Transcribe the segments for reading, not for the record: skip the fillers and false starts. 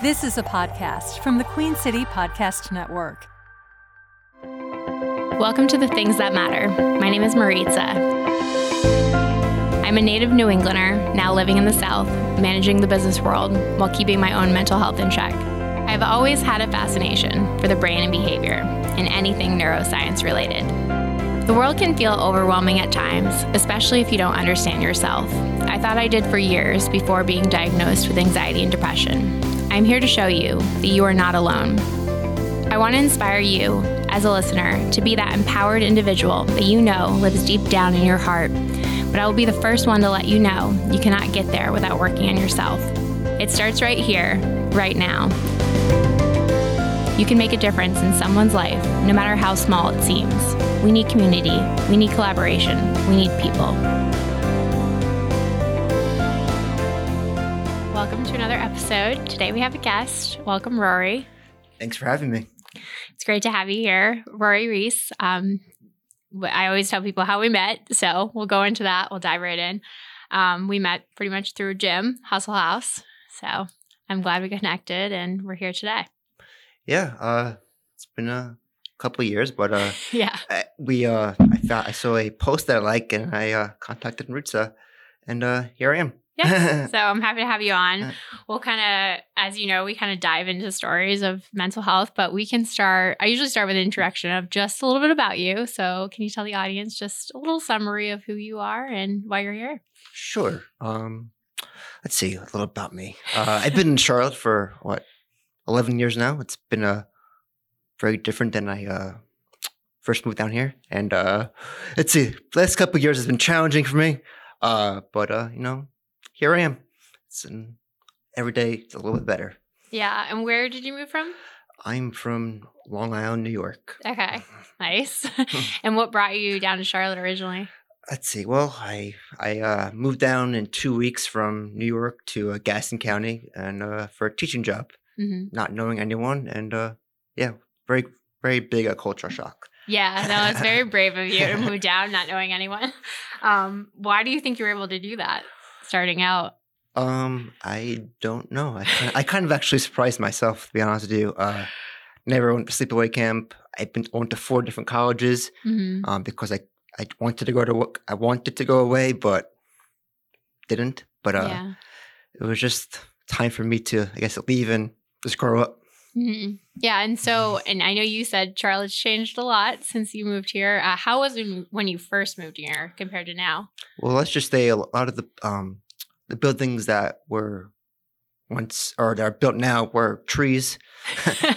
This is a podcast from the Queen City Podcast Network. Welcome to The Things That Matter. My name is Rutsa. I'm a native New Englander, now living in the South, managing the business world while keeping my own mental health in check. I've always had a fascination for the brain and behavior and anything neuroscience related. The world can feel overwhelming at times, especially if you don't understand yourself. I thought I did for years before being diagnosed with anxiety and depression. I'm here to show you that you are not alone. I want to inspire you, as a listener, to be that empowered individual that you know lives deep down in your heart. But I will be the first one to let you know you cannot get there without working on yourself. It starts right here, right now. You can make a difference in someone's life, no matter how small it seems. We need community, we need collaboration, we need people. Welcome to another episode. Today we have a guest. Welcome, Rory. Thanks for having me. It's great to have you here. Rory Reese. I always tell people how we met, so we'll go into that. We'll dive right in. We met pretty much through a gym, Hustle House. So I'm glad we connected and we're here today. Yeah, it's been a couple of years, but yeah, I saw a post that I liked, and I contacted Rutsa, and here I am. Yeah, so I'm happy to have you on. We'll kind of, as you know, we kind of dive into stories of mental health, but we can start. I usually start with an introduction of just a little bit about you. So can you tell the audience just a little summary of who you are and why you're here? Sure. Let's see a little about me. I've been in Charlotte for 11 years now. It's been very different than I first moved down here. And let's see, the last couple of years has been challenging for me. But you know, here I am. Every day it's a little bit better. Yeah. And where did you move from? I'm from Long Island, New York. Okay. Nice. And what brought you down to Charlotte originally? Let's see. Well, I moved down in 2 weeks from New York to Gaston County and for a teaching job. Mm-hmm. Not knowing anyone, and very, very big culture shock. Yeah, no, it's very brave of you to move down, not knowing anyone. Why do you think you were able to do that starting out? I don't know. I kind of actually surprised myself, to be honest with you. Never went to sleepaway camp. I went to 4 different colleges mm-hmm. Because I wanted to go to work. I wanted to go away, but didn't. But yeah. It was just time for me to, I guess, leave and just grow up. Mm-hmm. Yeah. And so, and I know you said Charlotte's changed a lot since you moved here. How was it when you first moved here compared to now? Well, let's just say a lot of the buildings that were once, or that are built now, were trees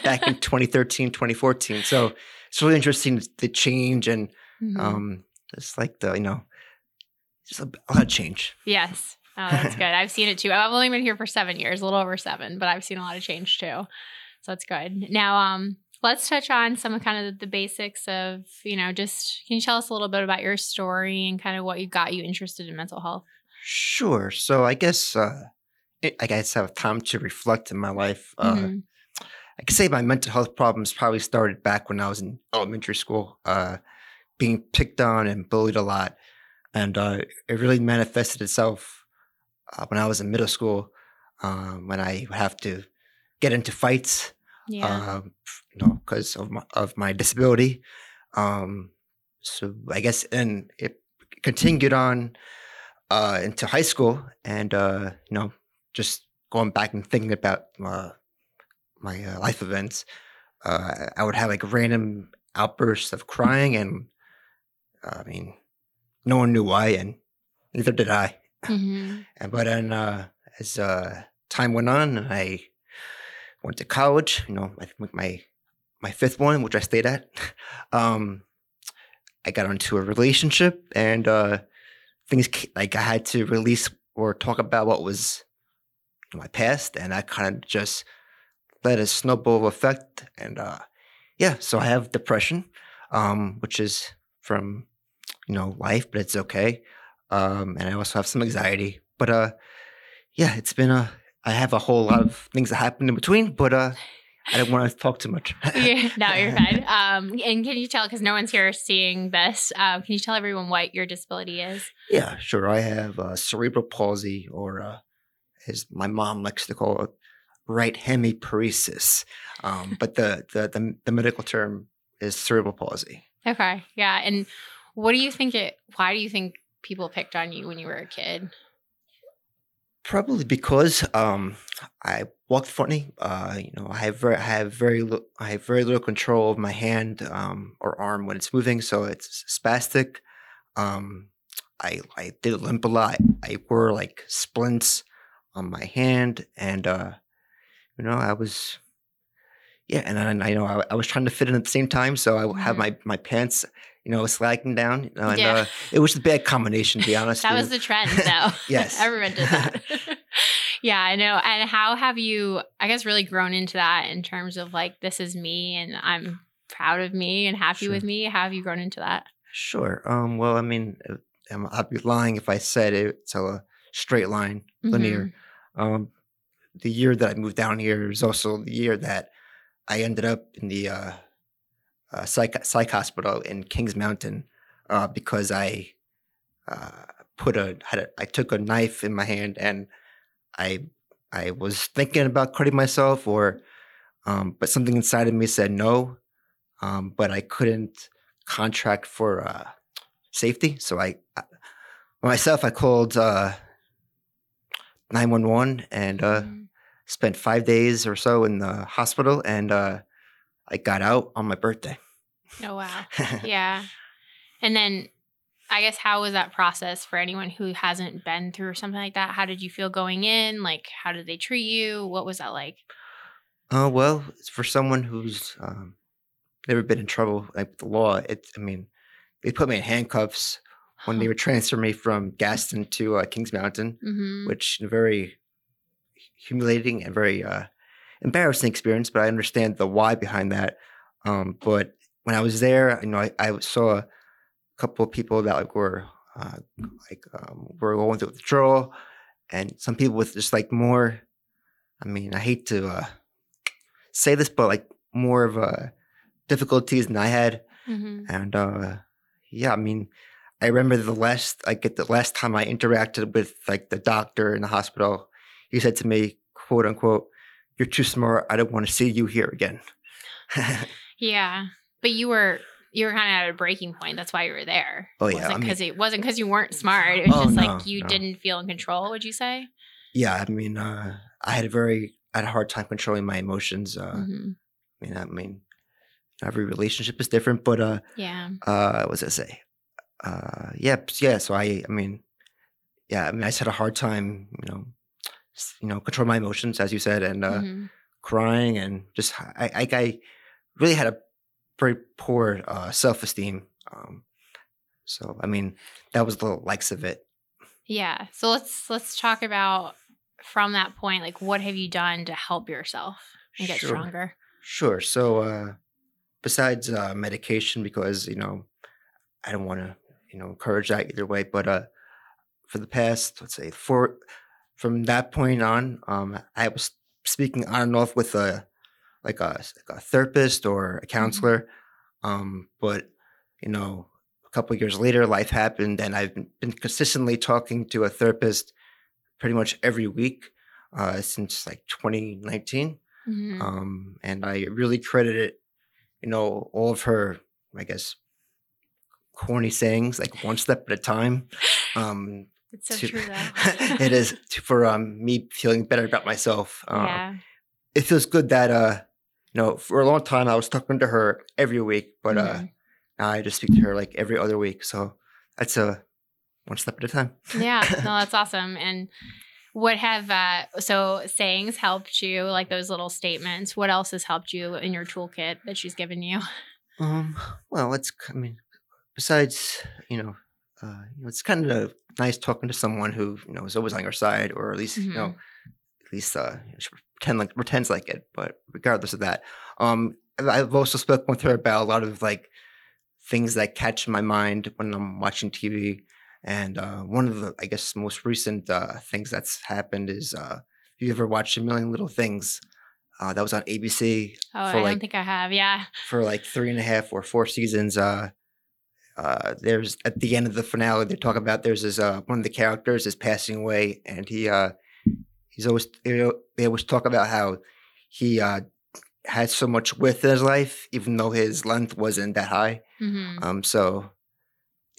back in 2013, 2014. So it's really interesting, the change, and mm-hmm. It's like just a lot of change. Yes. Oh, that's good. I've seen it too. I've only been here for 7 years, a little over 7, but I've seen a lot of change too. So it's good. Now, let's touch on some of kind of the basics of, just can you tell us a little bit about your story and kind of what got you interested in mental health? Sure. So I guess I have time to reflect in my life. Mm-hmm. I could say my mental health problems probably started back when I was in elementary school, being picked on and bullied a lot. And it really manifested itself when I was in middle school, when I would have to get into fights, because of my disability. So I guess, and it continued on into high school, and just going back and thinking about my life events, I would have random outbursts of crying, and no one knew why, and neither did I. Mm-hmm. But then as time went on, I went to college, I think my 5th one, which I stayed at. I got into a relationship, and things I had to release or talk about what was my past, and I kind of just let a snowball effect. And so I have depression, which is from, life, but it's okay. And I also have some anxiety, but it's been I have a whole lot of things that happened in between, but I don't want to talk too much. No, you're fine. And can you tell, because no one's here seeing this, can you tell everyone what your disability is? Yeah, sure. I have cerebral palsy, or as my mom likes to call it, right hemiparesis. But the medical term is cerebral palsy. Okay. Yeah. And what do you think why do you think people picked on you when you were a kid? Probably because I walked funny. I have very little control of my hand or arm when it's moving, so it's spastic. I did limp a lot. I wore like splints on my hand, and I was trying to fit in at the same time, so I have my pants, slacking down. It was a bad combination, to be honest. That was the trend, though. Yes. Everyone did that. Yeah, I know. And how have you, I guess, really grown into that in terms of like, this is me and I'm proud of me and happy with me? How have you grown into that? Sure. Well, I mean, I'd be lying if I said it's a straight line, linear. The year that I moved down here is also the year that I ended up in the psych hospital in Kings Mountain because I took a knife in my hand, and I was thinking about cutting myself, or but something inside of me said no, but I couldn't contract for safety, so I called 911 and spent 5 days or so in the hospital, and I got out on my birthday. Oh, wow. Yeah. And then I guess, how was that process for anyone who hasn't been through something like that? How did you feel going in? Like, how did they treat you? What was that like? Well, for someone who's never been in trouble, like with the law, they put me in handcuffs when they were transferring me from Gaston to Kings Mountain, which is a very humiliating and very embarrassing experience, but I understand the why behind that. But when I was there, I saw a couple of people that were going through withdrawal, and some people with just like more, I hate to say this, but like more of difficulties than I had. And I remember the last time I interacted with like the doctor in the hospital, he said to me, quote unquote, "You're too smart. I don't want to see you here again." Yeah. But you were kind of at a breaking point. That's why you were there. Oh, yeah. It wasn't because you weren't smart. It was you didn't feel in control, would you say? Yeah. I had a hard time controlling my emotions. Every relationship is different, but what was I say? So I just had a hard time, control my emotions, as you said, and crying, and just I really had a very poor self-esteem. That was the likes of it. Yeah. So let's talk about from that point, like, what have you done to help yourself and get stronger? Sure. So besides medication, because I don't want to encourage that either way, but for the past, let's say from that point on, I was speaking on and off with a therapist or a counselor. But, a couple of years later, life happened, and I've been consistently talking to a therapist pretty much every week since like 2019. And I really credit it, all of her, I guess, corny sayings, like one step at a time. It's so true, though. It is for me feeling better about myself. It feels good that for a long time I was talking to her every week, but now I just speak to her like every other week. So that's a one step at a time. Yeah, no, that's awesome. And what have sayings helped you? Like those little statements. What else has helped you in your toolkit that she's given you? Well, besides it's kind of nice talking to someone who is always on your side, or at least she pretends like it. But regardless of that, I've also spoken with her about a lot of like things that catch my mind when I'm watching TV. And one of the, I guess, most recent things that's happened is if you ever watched A Million Little Things, that was on ABC. Oh, I don't think I have. Yeah, for like 3.5 or 4 seasons. There's at the end of the finale, they talk about there's this one of the characters is passing away, and he He's always, they always talk about how he had so much width in his life, even though his length wasn't that high. Mm-hmm. So,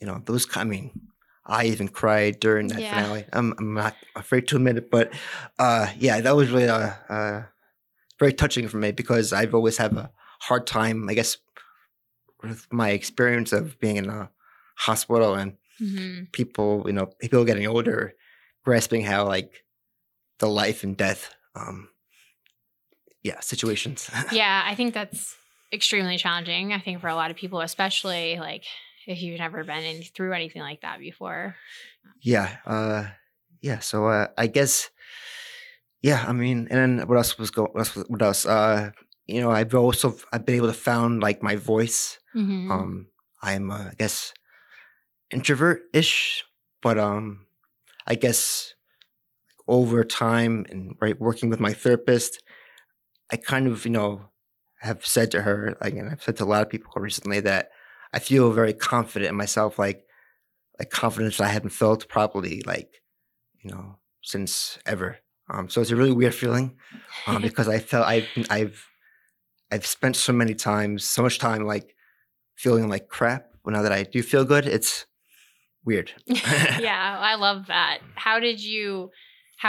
you know, those, I mean, I even cried during that finale. I'm not afraid to admit it, but yeah, that was really very touching for me, because I've always had a hard time, I guess, with my experience of being in a hospital and people, you know, people getting older, grasping how like the life and death, situations. Yeah, I think that's extremely challenging. I think for a lot of people, especially like if you've never been through anything like that before. Yeah. So I guess, I mean, and then what else? You know, I've been able to found like my voice. Mm-hmm. I'm, I guess, introvert-ish, but I guess over time and working with my therapist, I kind of, you know, have said to her, like, and I've said to a lot of people recently, that I feel very confident in myself, like confidence I haven't felt probably, like, you know, since ever. So it's a really weird feeling, because I felt I've spent so much time like feeling like crap. Well, now that I do feel good, it's weird. Yeah, I love that. How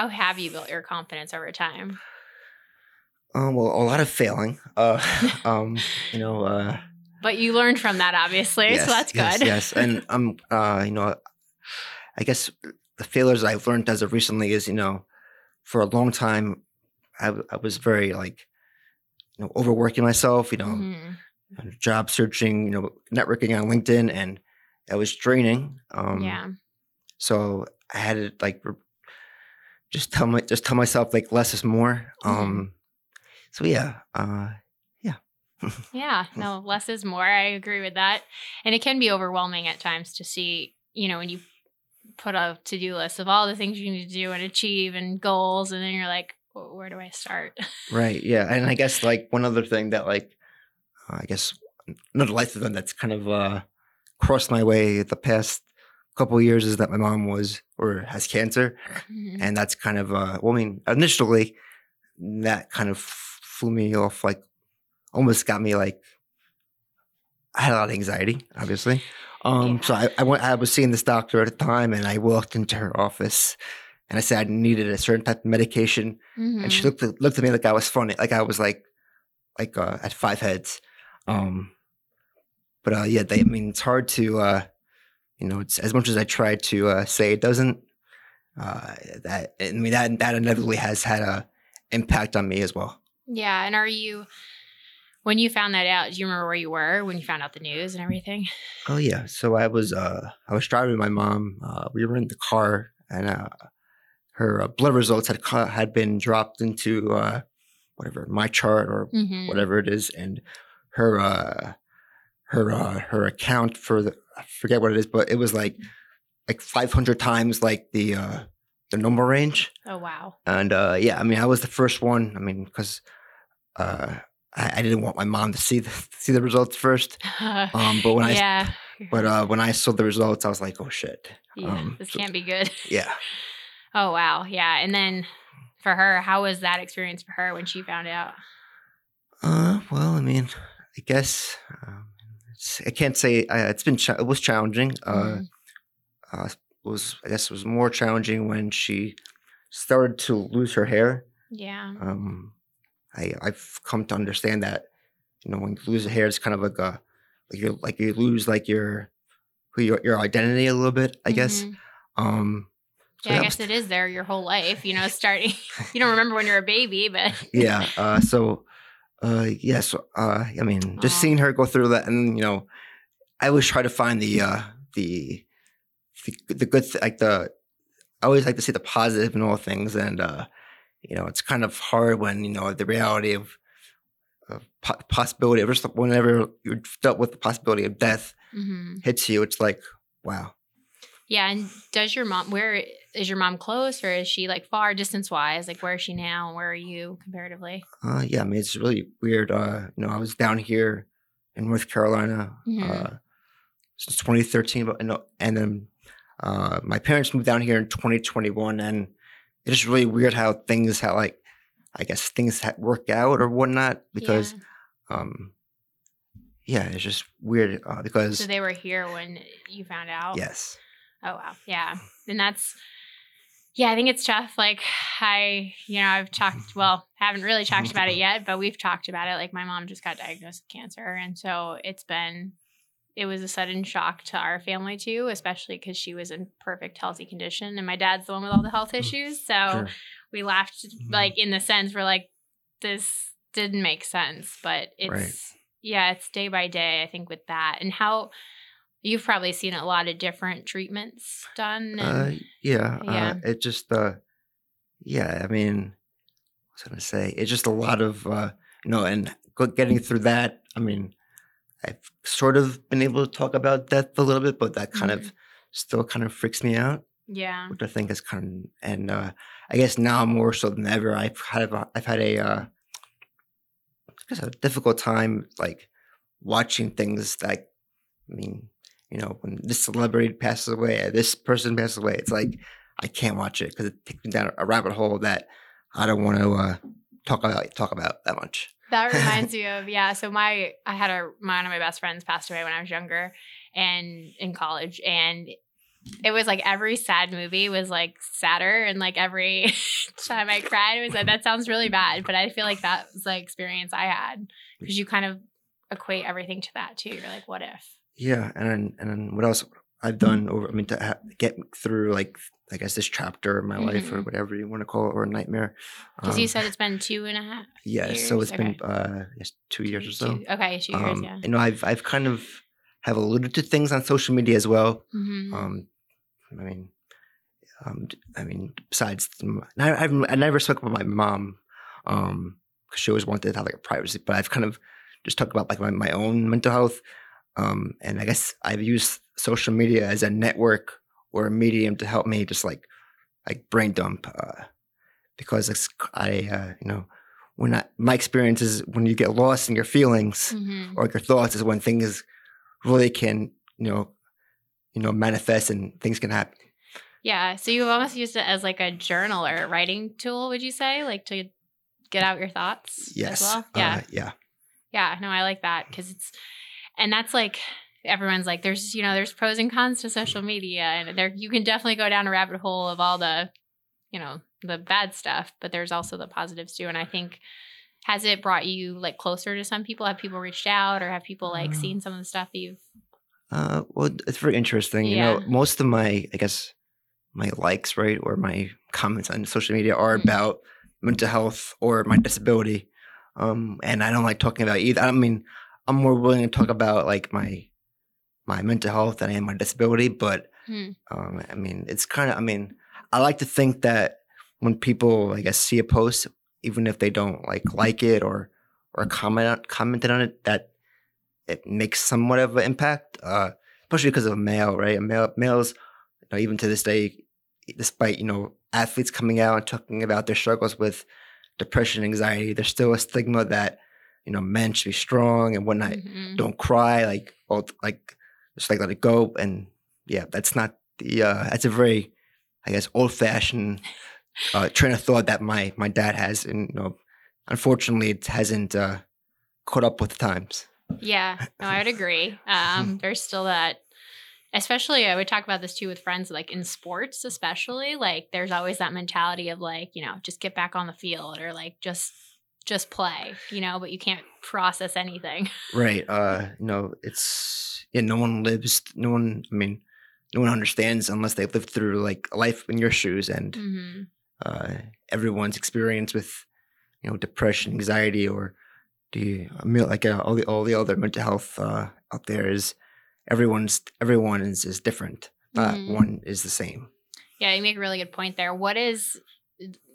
have you built your confidence over time? Well, a lot of failing. You know. But you learned from that, obviously. Yes, so that's good. Yes, and I'm. You know, I guess the failures I've learned as of recently is, you know, for a long time, I was very like, you know, overworking myself. You know. Mm-hmm. Job searching, you know, networking on LinkedIn, and that was draining. So I had to like just tell myself like less is more. So yeah. Yeah, no, less is more. I agree with that, and it can be overwhelming at times to see, you know, when you put a to-do list of all the things you need to do and achieve and goals, and then you're like, where do I start? Right. Yeah, and I guess like one other thing that like. I guess another life event that's kind of crossed my way the past couple of years is that my mom has cancer. Mm-hmm. And that's kind of, well, I mean, initially that kind of flew me off, like almost got me like, I had a lot of anxiety, obviously. So I was seeing this doctor at the time, and I walked into her office and I said I needed a certain type of medication. Mm-hmm. And she looked at me like I was funny, like I was like at five heads. They, I mean, it's hard to, you know, it's, as much as I try to say it doesn't, that, I mean, that inevitably has had a impact on me as well. Yeah. And when you found that out, do you remember where you were when you found out the news and everything? Oh yeah. So I was driving with my mom. We were in the car, and her blood results had been dropped into, whatever MyChart or whatever it is, and her account for the, I forget what it is, but it was like 500 times like the normal range. Oh wow! And I mean, I was the first one. I mean, because I didn't want my mom to see the results first. But when when I saw the results, I was like, oh shit, this can't be good. Yeah. Oh wow! Yeah, and then. For her, how was that experience for her when she found out? Well, I mean, I guess I can't say it was challenging. It was more challenging when she started to lose her hair. Yeah. I've come to understand that, you know, when you lose your hair, it's kind of like a you lose like your identity a little bit, I guess. Yeah, I guess it is there your whole life, you know, starting, you don't remember when you're a baby, but. Yeah. I mean, just seeing her go through that, and, you know, I always try to find the good, I always like to see the positive in all things. And, you know, it's kind of hard when, you know, the reality of possibility of just whenever you're dealt with the possibility of death hits you, it's like, wow. Yeah. And where is your mom close, or is she like far distance wise? Like where is she now and where are you comparatively? I mean, it's really weird. You know, I was down here in North Carolina since 2013. And then my parents moved down here in 2021. And it's just really weird how things, how like, I guess things work out or whatnot, because, yeah, it's just weird because. So they were here when you found out? Yes. Oh, wow. Yeah. And that's, yeah, I think it's tough. Like I, you know, I've talked, well, I haven't really talked about it yet, but we've talked about it. Like my mom just got diagnosed with cancer. And so it's been, it was a sudden shock to our family too, especially because she was in perfect healthy condition. And my dad's the one with all the health issues. So sure. We laughed, like in the sense we're like, this didn't make sense, but it's, right. Yeah, it's day by day, I think, with that. And how you've probably seen a lot of different treatments done. And, it just, I mean, I was going to say, it's just a lot of, and getting through that. I mean, I've sort of been able to talk about death a little bit, but that kind of still kind of freaks me out. Yeah. Which I think is kind of, and I guess now more so than ever, I've had a difficult time like watching things like, I mean, you know, when this celebrity passes away, this person passes away, it's like I can't watch it because it takes me down a rabbit hole that I don't want to talk about that much. That reminds me of, yeah. So one of my best friends passed away when I was younger and in college, and it was like every sad movie was like sadder, and like every time I cried, it was like, that sounds really bad, but I feel like that was the experience I had, because you kind of equate everything to that too. You're like, what if? Yeah, and what else I've done over, I mean, to get through like, I guess this chapter of my life or whatever you want to call it, or a nightmare. Because you said it's been 2.5 years. Yeah, so it's been 2 years or so. Okay, 2 years, yeah. You know, I've kind of have alluded to things on social media as well. Mm-hmm. Besides, I never spoke about my mom because she always wanted to have like a privacy, but I've kind of just talked about like my own mental health. And I guess I've used social media as a network or a medium to help me just like brain dump, because my experience is when you get lost in your feelings or your thoughts is when things really can, manifest and things can happen. Yeah. So you've almost used it as like a journal or a writing tool, would you say, like to get out your thoughts? Yes. As well? Yeah. Yeah. Yeah. No, I like that because it's. And that's like, everyone's like, there's, there's pros and cons to social media, and there, you can definitely go down a rabbit hole of all the, the bad stuff, but there's also the positives too. And I think, has it brought you like closer to some people? Have people reached out, or have people like seen some of the stuff that you've? Well, it's very interesting. Yeah. Most of my likes, right, or my comments on social media are about mental health or my disability. And I don't like talking about either. I mean, I'm more willing to talk about like my mental health than I am my disability, but I like to think that when people see a post, even if they don't like it or commented on it, that it makes somewhat of an impact, especially because of male, right? Males, even to this day, despite athletes coming out and talking about their struggles with depression, anxiety, there's still a stigma that. Men should be strong and whatnot. Mm-hmm. Don't cry, just let it go. And yeah, that's not the. That's a very, old-fashioned train of thought that my dad has, and unfortunately, it hasn't caught up with the times. Yeah, no, I would agree. There's still that. Especially, I would talk about this too with friends, like in sports, especially. Like, there's always that mentality of just get back on the field, or just play, but you can't process anything. Right. It's, no one understands unless they live through life in your shoes, and everyone's experience with, depression, anxiety, or all the other mental health out there is everyone is different. Not one is the same. Yeah. You make a really good point there.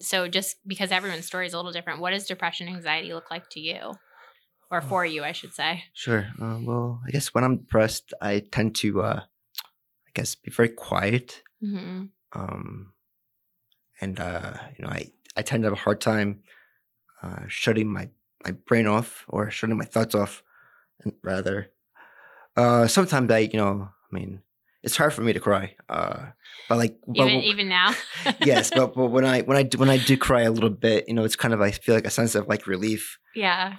So just because everyone's story is a little different, what does depression, anxiety look like to you, or for you, I should say? Sure. Well, I guess when I'm depressed, I tend to, be very quiet. Mm-hmm. I tend to have a hard time shutting my brain off, or shutting my thoughts off, rather. Sometimes It's hard for me to cry. But even now, yes. But when I do cry a little bit, you know, it's kind of, I feel like a sense of like relief. Yeah.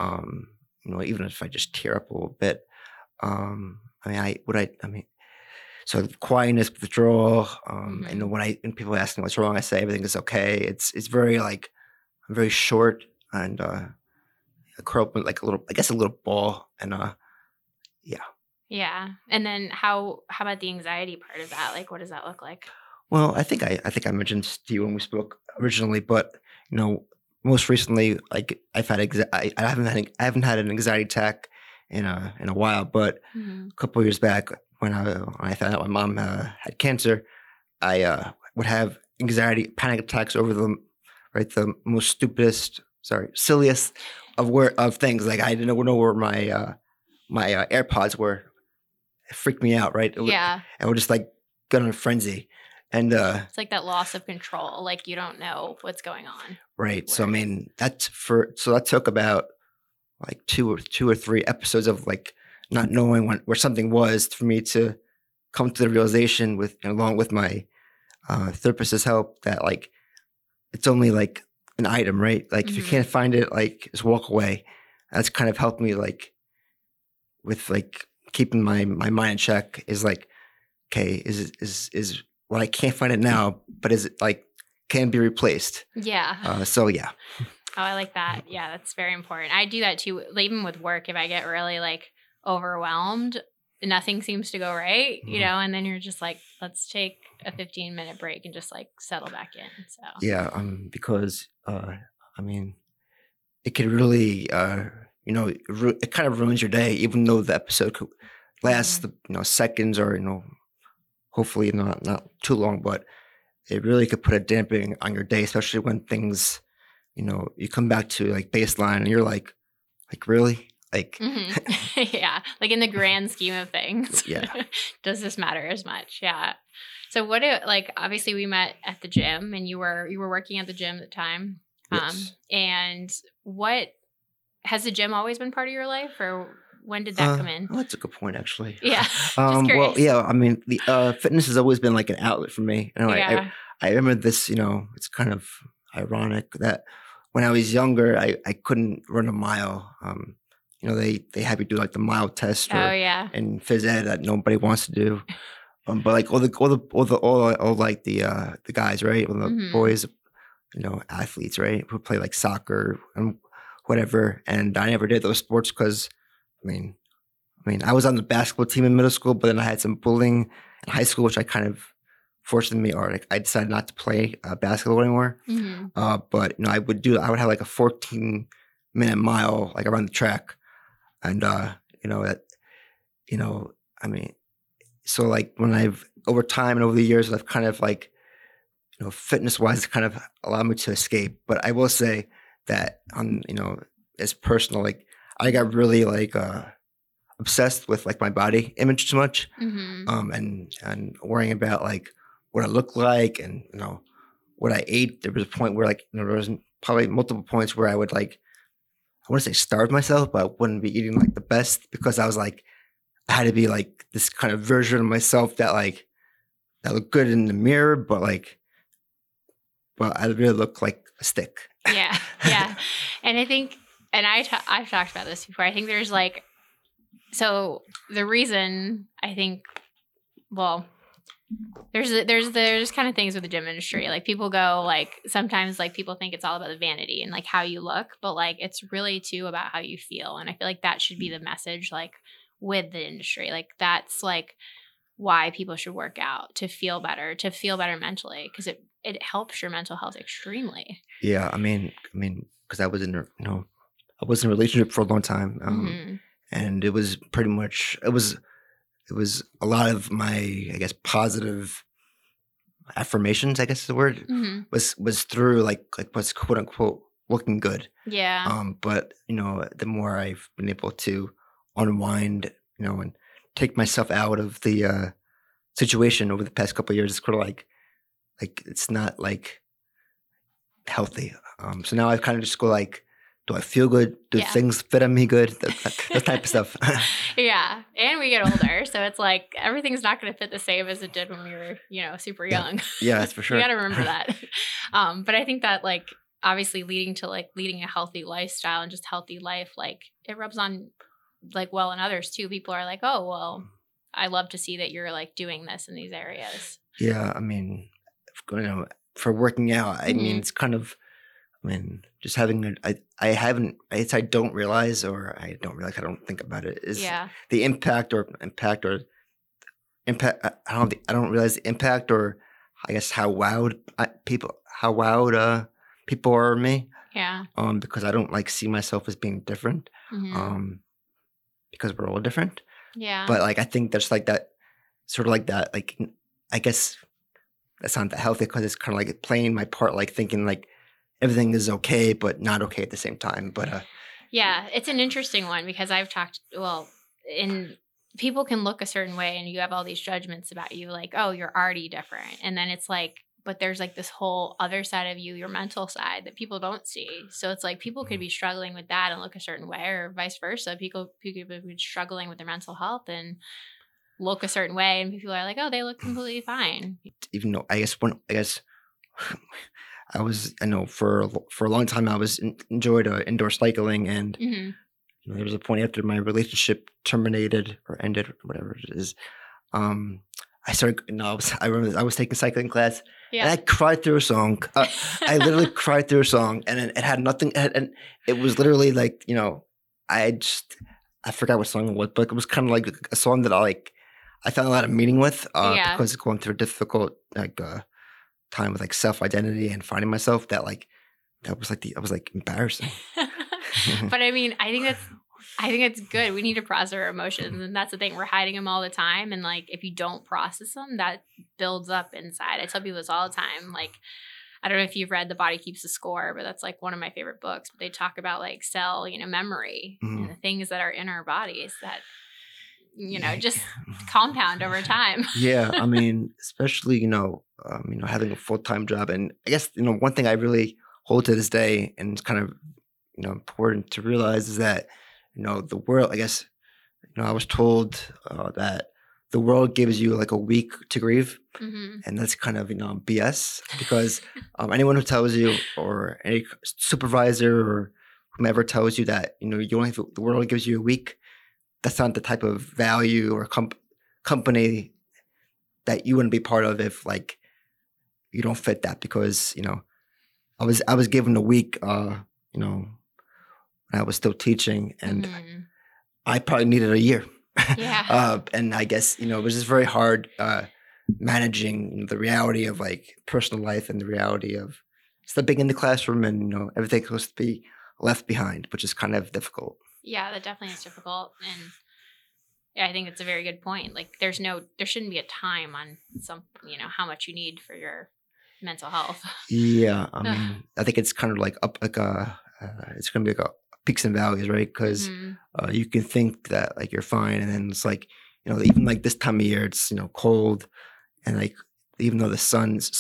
You know, even if I just tear up a little bit. So quietness, withdrawal. Mm-hmm. And when people ask me what's wrong, I say everything is okay. It's very like, I'm very short and I curl up like a little ball and yeah. Yeah. And then how about the anxiety part of that? Like, what does that look like? Well, I think I mentioned this to you when we spoke originally, but you know, most recently, like I haven't had an anxiety attack in a while, but mm-hmm. a couple of years back when I found out my mom had cancer, I would have anxiety, panic attacks over the most silliest of things. Like I didn't know where my my AirPods were. It freaked me out, right? Yeah. And we're just like going in a frenzy. And it's like that loss of control. Like you don't know what's going on. Right. Where. So I mean, that took about like two or three episodes of like not knowing where something was for me to come to the realization along with my therapist's help that like it's only like an item, right? Like mm-hmm. if you can't find it, like just walk away. That's kind of helped me like with like keeping my mind in check is like, okay, is well, I can't find it now, but is it like can be replaced? Yeah. So yeah. Oh, I like that. Yeah, that's very important. I do that too, even with work. If I get really like overwhelmed, nothing seems to go right, you know, and then you're just like, let's take a 15-minute break and just like settle back in. So yeah, because I mean, it could really. You know, it kind of ruins your day, even though the episode could last, you know, seconds or, you know, hopefully not too long, but it really could put a damping on your day, especially when things, you know, you come back to like baseline and you're like really? Like, mm-hmm. yeah, like in the grand scheme of things, yeah, does this matter as much? Yeah. So what do, like, obviously we met at the gym and you were working at the gym at the time. Yes. And what, has the gym always been part of your life, or when did that come in? Well, that's a good point, actually. Yeah. Well, yeah. I mean, the fitness has always been like an outlet for me. You know, yeah. I remember this. You know, it's kind of ironic that when I was younger, I couldn't run a mile. You know, they have you do like the mile test. Or, oh yeah. And phys ed that nobody wants to do. But like all like the guys, right? All the mm-hmm. boys, you know, athletes, right? Who play like soccer and whatever, and I never did those sports because, I mean, I was on the basketball team in middle school, but then I had some bullying in high school, which I kind of I decided not to play basketball anymore. Mm-hmm. But you know, I would have like a 14-minute mile like around the track, and you know that, you know, I mean, so like when I've over time and over the years I've kind of like, you know, fitness-wise kind of allowed me to escape. But I will say that you know, it's personal. Like I got really like obsessed with like my body image too much, mm-hmm. And worrying about like what I look like and you know what I ate. There was a point where like you know, there was probably multiple points where I would like I wouldn't say starve myself, but I wouldn't be eating like the best because I was like I had to be like this kind of version of myself that like that looked good in the mirror, but like well I really looked like a stick. Yeah. Yeah. And I think, and I've talked about this before. I think there's like, so the reason I think, well, there's kind of things with the gym industry. Like people go like, sometimes like people think it's all about the vanity and like how you look, but like, it's really too about how you feel. And I feel like that should be the message, like with the industry, like that's like why people should work out to feel better mentally. Cause it helps your mental health extremely. Yeah, I mean, because I was in, you know, I was in a relationship for a long time, mm-hmm. and it was pretty much it was a lot of my, I guess, positive affirmations, I guess is the word, mm-hmm. was through like what's quote unquote looking good. Yeah. But you know, the more I've been able to unwind, you know, and take myself out of the situation over the past couple of years, it's kind of like it's not like healthy. So now I kind of just go like do I feel good? Do things fit on me good? That type of stuff. Yeah. And we get older. So it's like everything's not going to fit the same as it did when we were, super young. Yeah, that's for sure. You got to remember that. But I think that obviously leading a healthy lifestyle and just healthy life, it rubs on well on others too. People are like, oh, well, I love to see that you're doing this in these areas. Yeah. I mean, for working out, I mean, it's kind of, just having I don't think about it. The impact. I don't realize the impact, or I guess how wowed people are on me. Yeah. Because I don't see myself as being different. Mm-hmm. Because we're all different. Yeah. But I think there's that sort of that I guess that's not that healthy, because it's kind of playing my part, thinking everything is okay, but not okay at the same time. But yeah, it's an interesting one, because I've talked – and people can look a certain way and you have all these judgments about you, oh, you're already different. And then it's but there's this whole other side of you, your mental side, that people don't see. So it's people could be struggling with that and look a certain way, or vice versa. People could be struggling with their mental health and look a certain way, and people are oh, they look completely fine. Even though I guess for a long time I was enjoyed indoor cycling, and there was a point after my relationship terminated or ended, whatever it is. I remember I was taking cycling class, and I cried through a song. I literally cried through a song, and it had nothing. And it was literally I forgot what song it was, but it was kind of a song that I found a lot of meaning with, because it's going through a difficult time with self-identity and finding myself, that that was embarrassing. But I think it's good. We need to process our emotions, and that's the thing. We're hiding them all the time, and if you don't process them, that builds up inside. I tell people this all the time. I don't know if you've read The Body Keeps the Score, but that's one of my favorite books. But they talk about cell, memory, and the things that are in our bodies that just compound over time. Yeah, I mean, especially having a full-time job, and I guess one thing I really hold to this day, and it's kind of important to realize, is that the world. I guess I was told that the world gives you a week to grieve, and that's kind of BS, because anyone who tells you, or any supervisor or whomever tells you that you only have, the world gives you a week. That's not the type of value or company that you wouldn't be part of if you don't fit that, because I was given a week when I was still teaching, and I probably needed a year. Yeah. And I guess it was just very hard managing the reality of personal life and the reality of stepping in the classroom, and everything was to be left behind, which is kind of difficult. Yeah, that definitely is difficult, and I think it's a very good point. There shouldn't be a time on some, how much you need for your mental health. Yeah, I mean, I think it's kind of it's going to be peaks and valleys, right? Because you can think that you're fine, and then it's even this time of year, it's cold, and even though the sun's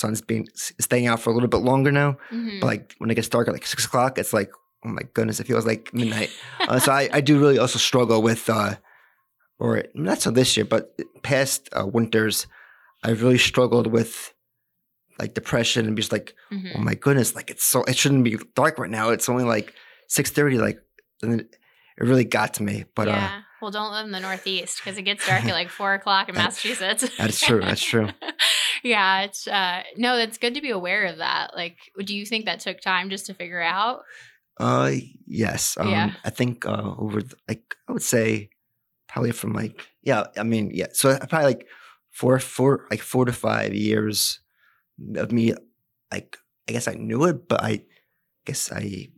staying out for a little bit longer now, but when it gets dark at 6 o'clock, it's oh my goodness, it feels like midnight. So I do really also struggle with, or not so this year, but past winters, I've really struggled with depression, and just oh my goodness, it shouldn't be dark right now. It's only 6:30, and it really got to me. But yeah, well, don't live in the Northeast, because it gets dark at 4 o'clock in Massachusetts. That's true. That's true. Yeah, it's no, that's good to be aware of that. Do you think that took time just to figure out? Yes. Yeah. I think over I would say probably from so probably 4 to 5 years of me, I guess I knew it, but I guess I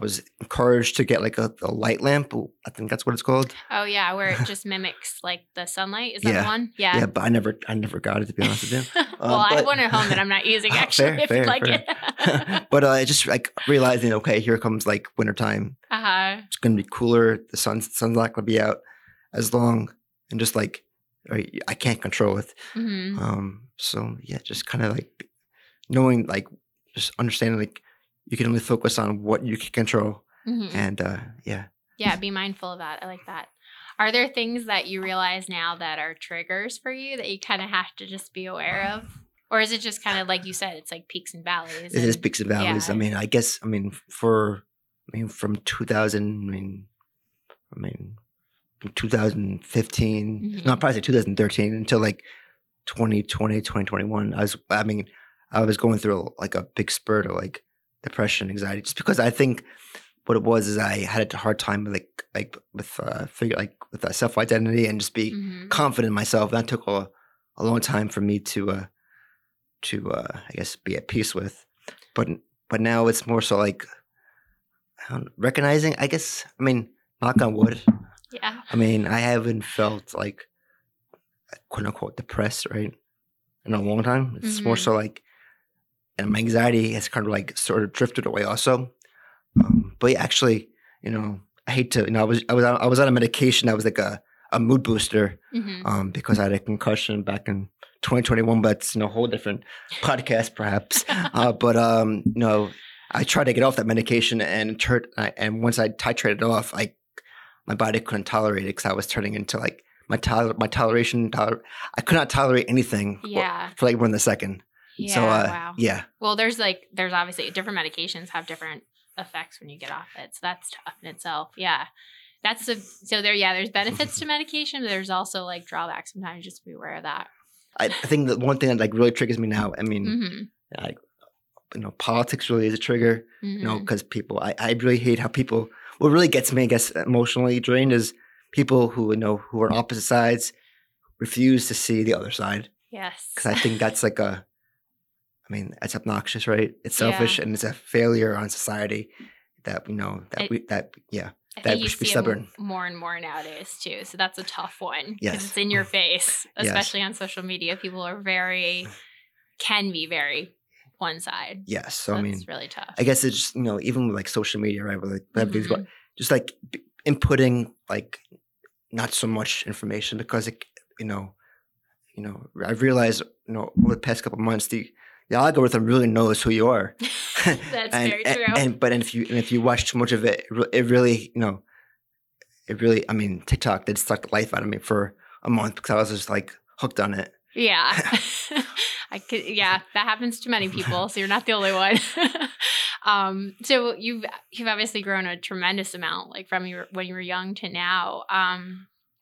was encouraged to get a light lamp. I think that's what it's called. Oh yeah, where it just mimics the sunlight. Is that the one? Yeah. Yeah, but I never got it, to be honest with you. Well, I have one at home that I'm not using actually. Fair. But I just realizing, okay, here comes wintertime. It's gonna be cooler. The sun's not gonna be out as long, and just I can't control it. Mm-hmm. So yeah, just kind of knowing, just understanding you can only focus on what you can control, Mm-hmm. And yeah. Yeah, be mindful of that. I like that. Are there things that you realize now that are triggers for you that you kind of have to just be aware of? Or is it just kind of like you said, it's like peaks and valleys? It is peaks and valleys. Yeah. I mean, I guess, I mean, for, I mean, from 2015, mm-hmm. no, probably 2013 until like 2020, 2021, I was going through like a big spurt of like depression, anxiety, just because I think what it was is I had a hard time with self identity and just be mm-hmm. confident in myself. That took a long time for me to I guess be at peace with, but now it's more so like recognizing. I guess, I mean, knock on wood. Yeah. I mean, I haven't felt like quote unquote depressed, right, in a long time. It's mm-hmm. more so like, and my anxiety has kind of like sort of drifted away also. But yeah, actually, you know, I hate to, you know, I was on a medication that was like a mood booster, mm-hmm. Because I had a concussion back in 2021, but it's, you know, a whole different podcast perhaps. But you know, I tried to get off that medication and once I titrated it off, my body couldn't tolerate it because I was turning into like I could not tolerate anything for like more than a second. Yeah. So, wow. Yeah. Well, there's obviously different medications have different effects when you get off it, so that's tough in itself. Yeah, that's there's benefits to medication, but there's also like drawbacks sometimes. Just be aware of that. I think the one thing that like really triggers me now, I mean, mm-hmm. You know, politics really is a trigger, mm-hmm. you know, because people, I really hate how people, what really gets me, I guess, emotionally drained is people who, you know, who are on opposite sides refuse to see the other side. Yes, because I think that's like it's obnoxious, right? It's selfish, and it's a failure on society that we know we should be stubborn. More and more nowadays too. So that's a tough one. Yes, it's in your face, especially on social media. People can be very one side. Yes, so I mean, it's really tough. I guess it's just, you know, even with like social media, right? With like mm-hmm. just like inputting like not so much information because it, you know, I've realized, you know, over the past couple of months the algorithm really knows who you are. That's very true. But if you watch too much of it, it really, I mean, TikTok did suck the life out of me for a month because I was just like hooked on it. Yeah. That happens to many people. So you're not the only one. So you've obviously grown a tremendous amount, like from when you were young to now.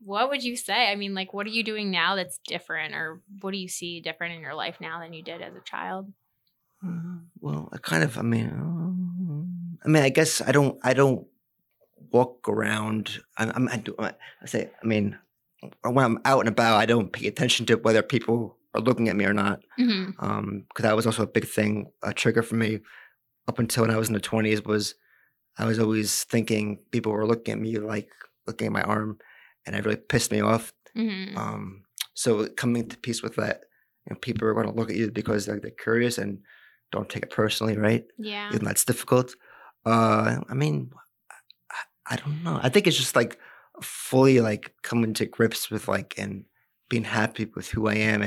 What would you say? I mean, like, what are you doing now that's different, or what do you see different in your life now than you did as a child? Well, I guess I don't walk around. When I'm out and about, I don't pay attention to whether people are looking at me or not. Mm-hmm. Because that was also a big thing, a trigger for me up until when I was in the 20s was I was always thinking people were looking at me, like looking at my arm. And it really pissed me off. Mm-hmm. So coming to peace with that, you know, people are going to look at you because they're curious and don't take it personally, right? Yeah. Even that's difficult. I don't know. I think it's just like fully like coming to grips with like and being happy with who I am.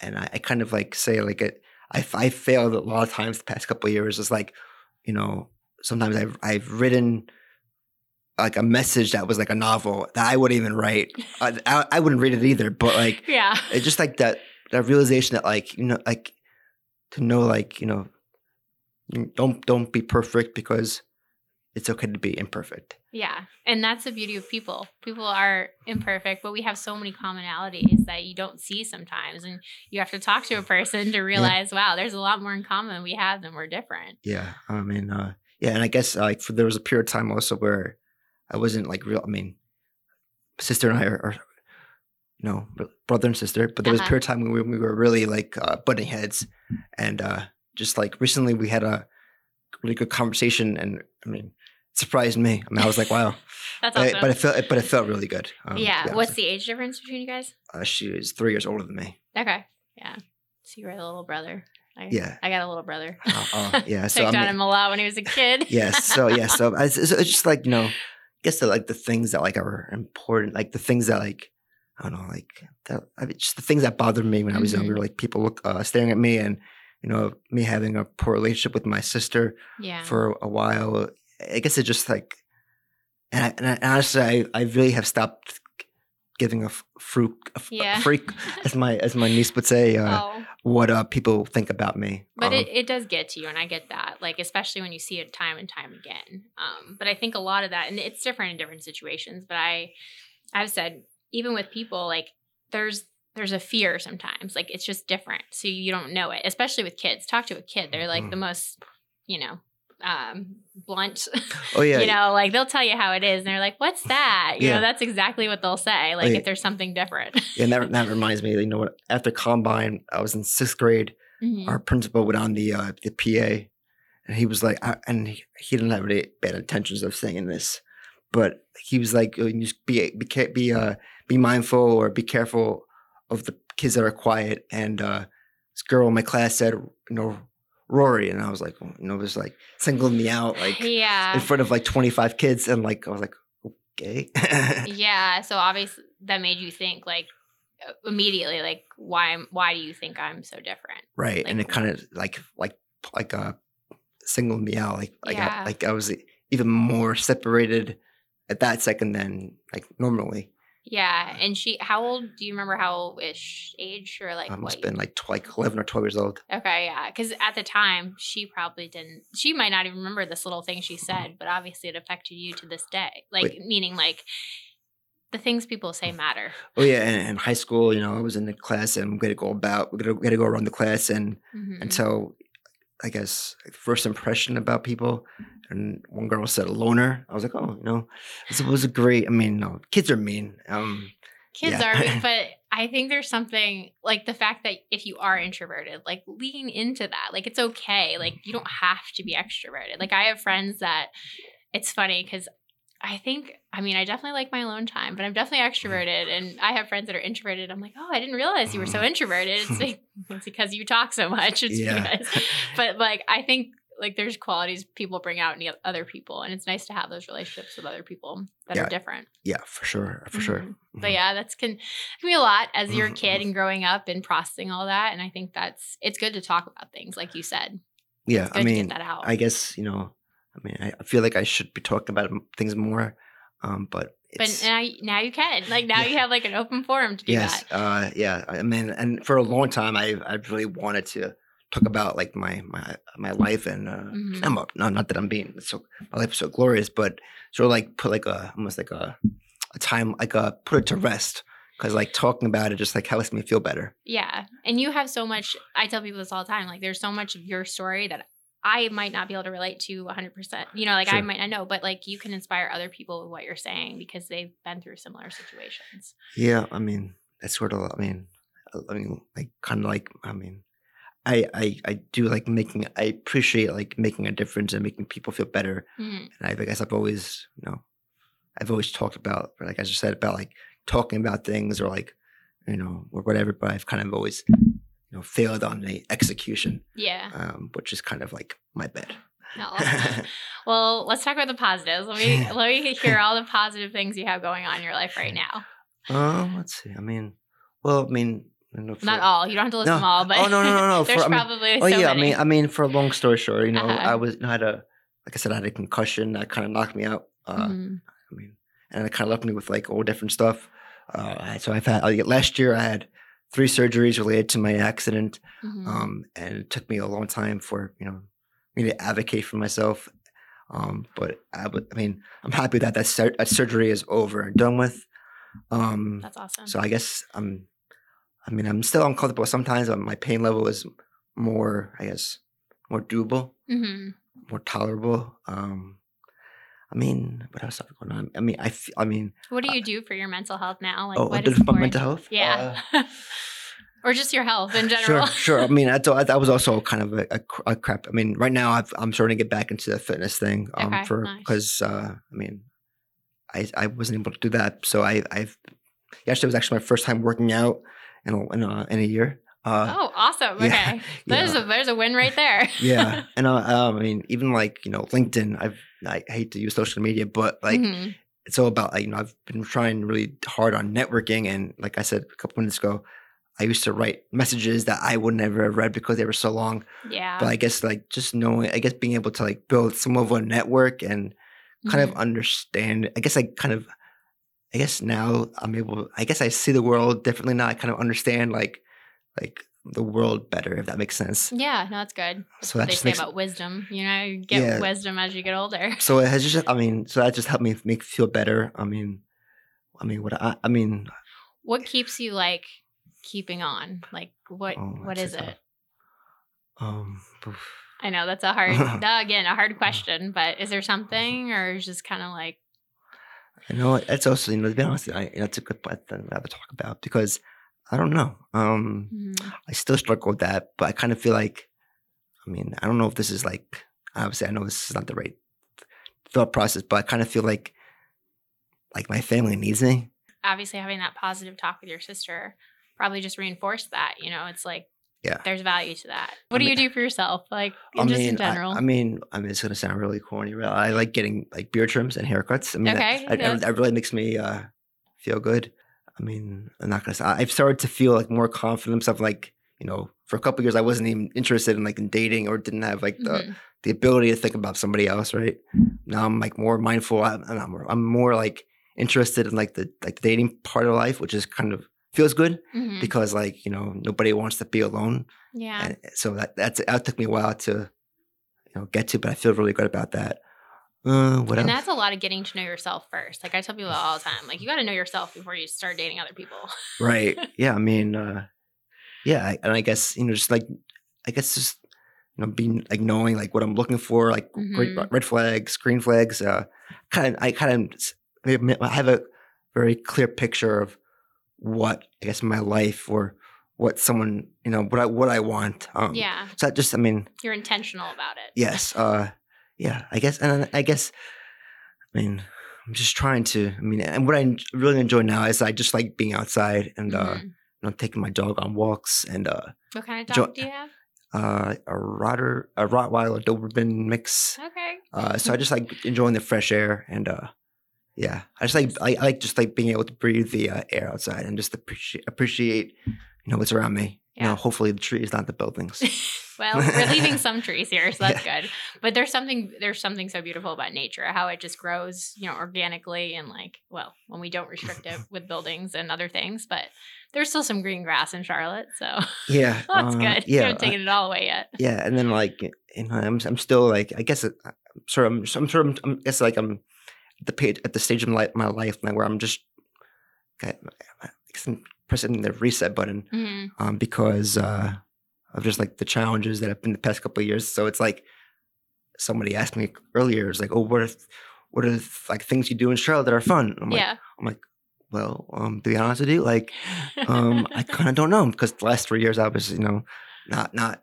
And I kind of like say like it. I failed a lot of times the past couple of years. It's like, you know, sometimes I've written – like a message that was like a novel that I wouldn't even write. I wouldn't read it either, but like, yeah, it's just like that realization that like, you know, like to know, like, you know, don't be perfect because it's okay to be imperfect. Yeah. And that's the beauty of people. People are imperfect, but we have so many commonalities that you don't see sometimes. And you have to talk to a person to realize, wow, there's a lot more in common we have than we're different. Yeah. And I guess like there was a period of time also where I wasn't like real. I mean, sister and I are you know, brother and sister. But there was a period of time when we were really like butting heads, and just like recently we had a really good conversation, and I mean, it surprised me. I mean, I was like, wow, that's awesome. But it felt really good. Yeah. What's the age difference between you guys? She is 3 years older than me. Okay. Yeah. So you were a little brother. I got a little brother. Yeah. So picked on him a lot when he was a kid. So it's just like, you know, I guess that like the things that like are important, like the things that like, I don't know, like that, just the things that bothered me when I was mm-hmm. younger, like people staring at me and, you know, me having a poor relationship with my sister for a while, I guess it just like, and honestly, I really have stopped giving a freak, as my niece would say, what people think about me. But it does get to you, and I get that, like, especially when you see it time and time again. But I think a lot of that, and it's different in different situations, but I've said, even with people, like, there's a fear sometimes, like, it's just different. So you don't know it, especially with kids. Talk to a kid. They're like the most, blunt. Oh yeah. Like they'll tell you how it is and they're like, what's that? You know, that's exactly what they'll say. Like if there's something different. Yeah. And that reminds me, after Combine, I was in sixth grade, our principal went on the PA and he was like, he didn't have any bad intentions of saying this, but he was like, just be mindful or be careful of the kids that are quiet. And this girl in my class said, Rory. And I was like, it was like singling me out, like in front of like 25 kids. And like, I was like, okay. Yeah. So obviously that made you think like immediately, like why do you think I'm so different? Right. Like, and it kind of like singled me out. I was even more separated at that second than like normally. Yeah. And do you remember how-ish age or like what? I must have been like 11 or 12 years old. Okay. Yeah. Because at the time, she probably didn't – she might not even remember this little thing she said, but obviously it affected you to this day. Like meaning like the things people say matter. Oh, yeah. And in high school, I was in the class and we got to go around the class and so I guess first impression about people – and one girl said a loner. I was like, it was a great. I mean, no, kids are mean. Kids are mean, but I think there's something like the fact that if you are introverted, like lean into that. Like it's okay. Like you don't have to be extroverted. Like I have friends that it's funny because I definitely like my alone time, but I'm definitely extroverted. And I have friends that are introverted. I'm like, oh, I didn't realize you were so introverted. It's like it's because you talk so much. But like I think. Like there's qualities people bring out in other people, and it's nice to have those relationships with other people that are different. Yeah, for sure. Mm-hmm. But yeah, that can be a lot as you're a kid and growing up and processing all that. And I think it's good to talk about things like you said. Yeah, I mean, to get that out. I guess I feel like I should be talking about things more, but. But now you can. Like now you have like an open forum to do that. Yeah. I mean, and for a long time, I really wanted to. Talk about like my life and not that I'm being my life is so glorious, but sort of like put like almost like a time like put it to rest because like talking about it just like helps me feel better. Yeah, and you have so much. I tell people this all the time. Like there's so much of your story that I might not be able to relate to 100%. I might not know, but like you can inspire other people with what you're saying because they've been through similar situations. Yeah, I mean that's sort of. I do like making – I appreciate like making a difference and making people feel better. Mm-hmm. And I guess I've always I've always talked about like as you said about like talking about things or like or whatever. But I've kind of always failed on the execution. Yeah. Which is kind of like my bad. No. Well, let's talk about the positives. Let me hear all the positive things you have going on in your life right now. Let's see. Not all. You don't have to list them all, but no. There's probably so many. For a long story short, I had a concussion that kind of knocked me out. And it kind of left me with like all different stuff. So I've had last year I had 3 surgeries related to my accident, and it took me a long time for me to advocate for myself. But I'm happy that surgery is over and done with. That's awesome. So I guess I'm still uncomfortable sometimes, but my pain level is more doable, more tolerable. What else is going on? What do you do for your mental health now? Like, what is my mental health? Yeah. Or just your health in general. Sure. That was also kind of a crap. Right now I'm starting to get back into the fitness thing. I wasn't able to do that. So yesterday was actually my first time working out. In a year. Awesome. Okay. Yeah, there's a win right there. Yeah. And even like, LinkedIn, I hate to use social media, but like it's all about I've been trying really hard on networking. And like I said a couple minutes ago, I used to write messages that I would never have read because they were so long. Yeah. But I guess like just knowing, I guess being able to like build some of a network and kind of understand, I guess I kind of, I guess now I'm able, I guess I see the world differently now. I kind of understand like the world better, if that makes sense. Yeah, no, that's good. That's so what they say about wisdom. You know, you get wisdom as you get older. So it has just, I mean, so that just helped me make feel better. I mean, what keeps you like keeping on? Like what is it? I know that's a hard, again, a hard question, but is there something or just kind of like? You know, that's also, you know, to be honest, that's a good point that I have to talk about because I don't know. I still struggle with that, but I kind of feel like, I mean, I don't know if this is like, obviously I know this is not the right thought process, but I kind of feel like my family needs me. Obviously having that positive talk with your sister probably just reinforced that, you know, it's like, yeah, there's value to that. What do you do for yourself? Like, in general? I mean, it's going to sound really corny. I like getting like beard trims and haircuts. I mean, that really makes me feel good. I mean, I'm not going to say, I've started to feel like more confident in myself. Like, you know, for a couple of years, I wasn't even interested in like in dating or didn't have like the ability to think about somebody else. Right now, I'm like more mindful. I'm more like interested in like the dating part of life, which is kind of feels good because like, you know, nobody wants to be alone. Yeah. And so that took me a while to, you know, get to, but I feel really good about that. What and else? That's a lot of getting to know yourself first. Like I tell people all the time, like you got to know yourself before you start dating other people. Right. Yeah. I mean, and I guess, you know, just like, I guess just, you know, being like knowing like what I'm looking for, like red flags, green flags, I have a very clear picture of what I guess my life or what someone, you know, what I want. So that just, I mean, you're intentional about it. Yes. I guess. And I guess, I mean, I'm just trying to, I mean, and what I really enjoy now is I just like being outside and, you know, taking my dog on walks and, what kind of dog do you have? A Rottweiler Doberman mix. Okay. So I just like enjoying the fresh air and, yeah, I just like I like just like being able to breathe the air outside and just appreciate, you know, what's around me. Yeah. You know, hopefully the tree is not the buildings. Well, we're leaving some trees here, so that's good. But there's something so beautiful about nature, how it just grows, you know, organically and like, well, when we don't restrict it with buildings and other things. But there's still some green grass in Charlotte, so yeah, that's good. Yeah, you haven't taken it all away yet. Yeah, and then like, you know, I'm still like, I guess I'm at the stage of my life now where I'm just pressing the reset button because of just like the challenges that have been the past couple of years. So it's like somebody asked me earlier, it's like, oh, what are like things you do in Charlotte that are fun? I'm like, well, to be honest with you, like, I kind of don't know because the last 3 years I was, you know, not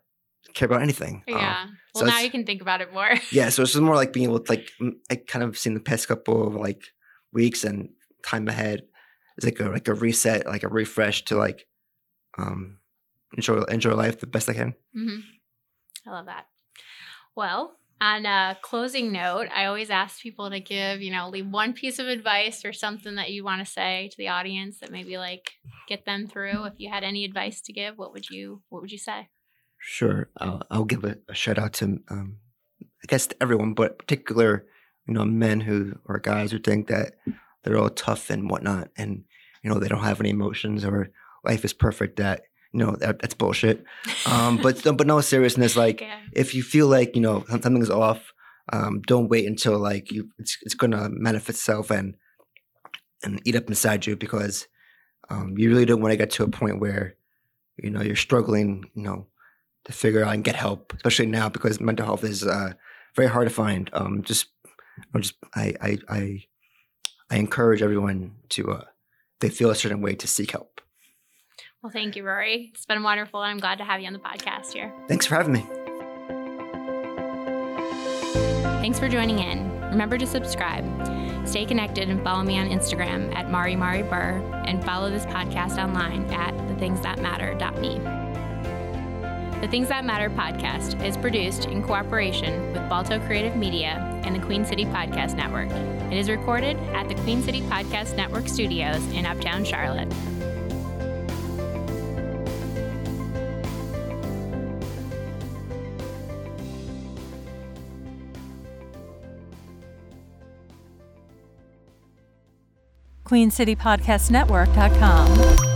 care about anything. Yeah. Well, so now you can think about it more. Yeah. So it's just more like being able to like, I kind of seen the past couple of like weeks and time ahead is like a reset, like a refresh to like enjoy life the best I can. Mm-hmm. I love that. Well, on a closing note, I always ask people to give, you know, leave one piece of advice or something that you want to say to the audience that maybe like get them through. If you had any advice to give, what would you say? Sure. I'll give a shout out to, I guess, to everyone, but particular, you know, men who or guys who think that they're all tough and whatnot and, you know, they don't have any emotions or life is perfect, that, you know, that's bullshit. But no seriousness, like if you feel like, you know, something's off, don't wait until like it's going to manifest itself and eat up inside you because you really don't want to get to a point where, you know, you're struggling, you know, to figure out and get help, especially now because mental health is very hard to find. I encourage everyone to, if they feel a certain way, to seek help. Well, thank you, Rory. It's been wonderful, and I'm glad to have you on the podcast here. Thanks for having me. Thanks for joining in. Remember to subscribe, stay connected, and follow me on Instagram at MariMariBurr, and follow this podcast online at thethingsthatmatter.me. The Things That Matter podcast is produced in cooperation with Balto Creative Media and the Queen City Podcast Network. It is recorded at the Queen City Podcast Network studios in Uptown Charlotte. QueenCityPodcastNetwork.com.